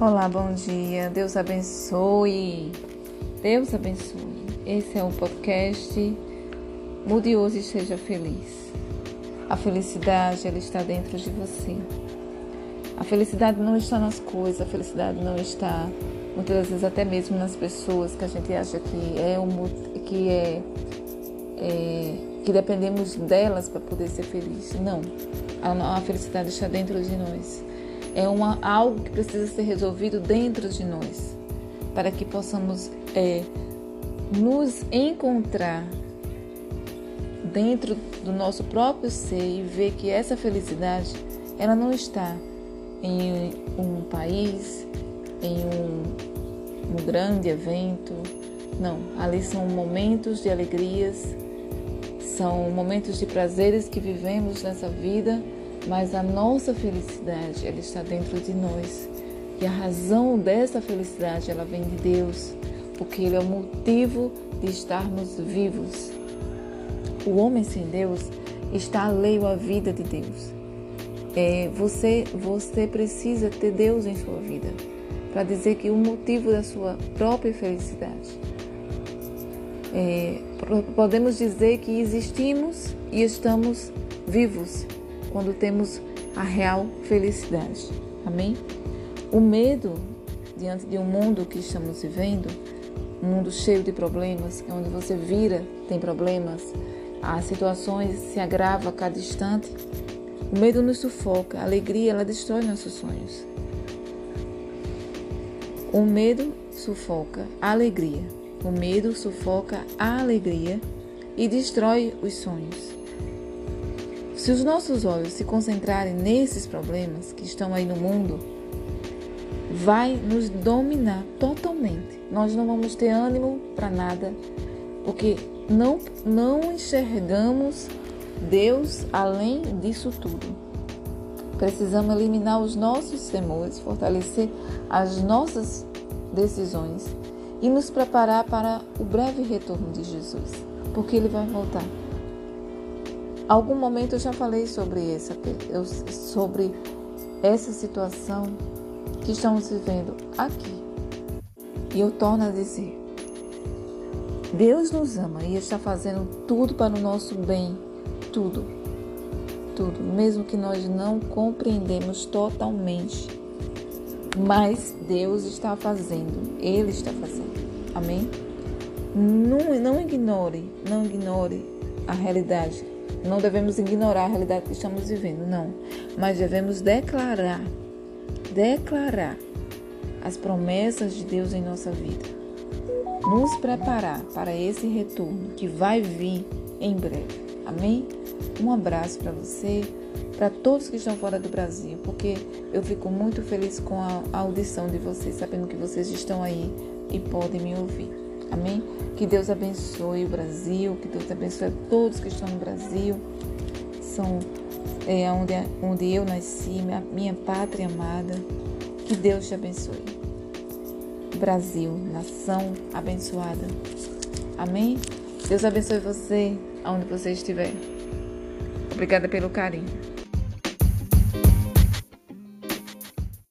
Olá, bom dia, Deus abençoe, Deus abençoe. Esse é o podcast Mude Hoje e Seja Feliz. A felicidade, ela está dentro de você. A felicidade não está nas coisas, a felicidade não está, muitas das vezes, até mesmo nas pessoas que a gente acha que que dependemos delas para poder ser feliz. Não, a felicidade está dentro de nós. É algo que precisa ser resolvido dentro de nós, para que possamos nos encontrar dentro do nosso próprio ser e ver que essa felicidade, ela não está em um país, em um grande evento. Não, ali são momentos de alegrias, são momentos de prazeres que vivemos nessa vida, mas a nossa felicidade, ela está dentro de nós. E a razão dessa felicidade, ela vem de Deus, porque Ele é o motivo de estarmos vivos. O homem sem Deus está alheio à vida de Deus. Você precisa ter Deus em sua vida, para dizer que o motivo da sua própria felicidade. Podemos dizer que existimos e estamos vivos, quando temos a real felicidade. Amém? O medo diante de um mundo que estamos vivendo, um mundo cheio de problemas, onde você vira, tem problemas, as situações se agravam a cada instante. O medo nos sufoca, a alegria, ela destrói nossos sonhos. O medo sufoca a alegria. O medo sufoca a alegria e destrói os sonhos. Se os nossos olhos se concentrarem nesses problemas que estão aí no mundo, vai nos dominar totalmente. Nós não vamos ter ânimo para nada, porque não enxergamos Deus além disso tudo. Precisamos eliminar os nossos temores, fortalecer as nossas decisões e nos preparar para o breve retorno de Jesus, porque Ele vai voltar. Algum momento eu já falei sobre essa situação que estamos vivendo aqui. E eu torno a dizer, Deus nos ama e está fazendo tudo para o nosso bem, tudo, tudo, mesmo que nós não compreendemos totalmente, mas Deus está fazendo, Ele está fazendo, amém? Não ignore a realidade. Não devemos ignorar a realidade que estamos vivendo, não. Mas devemos declarar as promessas de Deus em nossa vida. Nos preparar para esse retorno que vai vir em breve. Amém? Um abraço para você, para todos que estão fora do Brasil, porque eu fico muito feliz com a audição de vocês, sabendo que vocês estão aí e podem me ouvir. Amém? Que Deus abençoe o Brasil, que Deus abençoe a todos que estão no Brasil, onde eu nasci, minha pátria amada. Que Deus te abençoe. Brasil, nação abençoada. Amém? Deus abençoe você, aonde você estiver. Obrigada pelo carinho.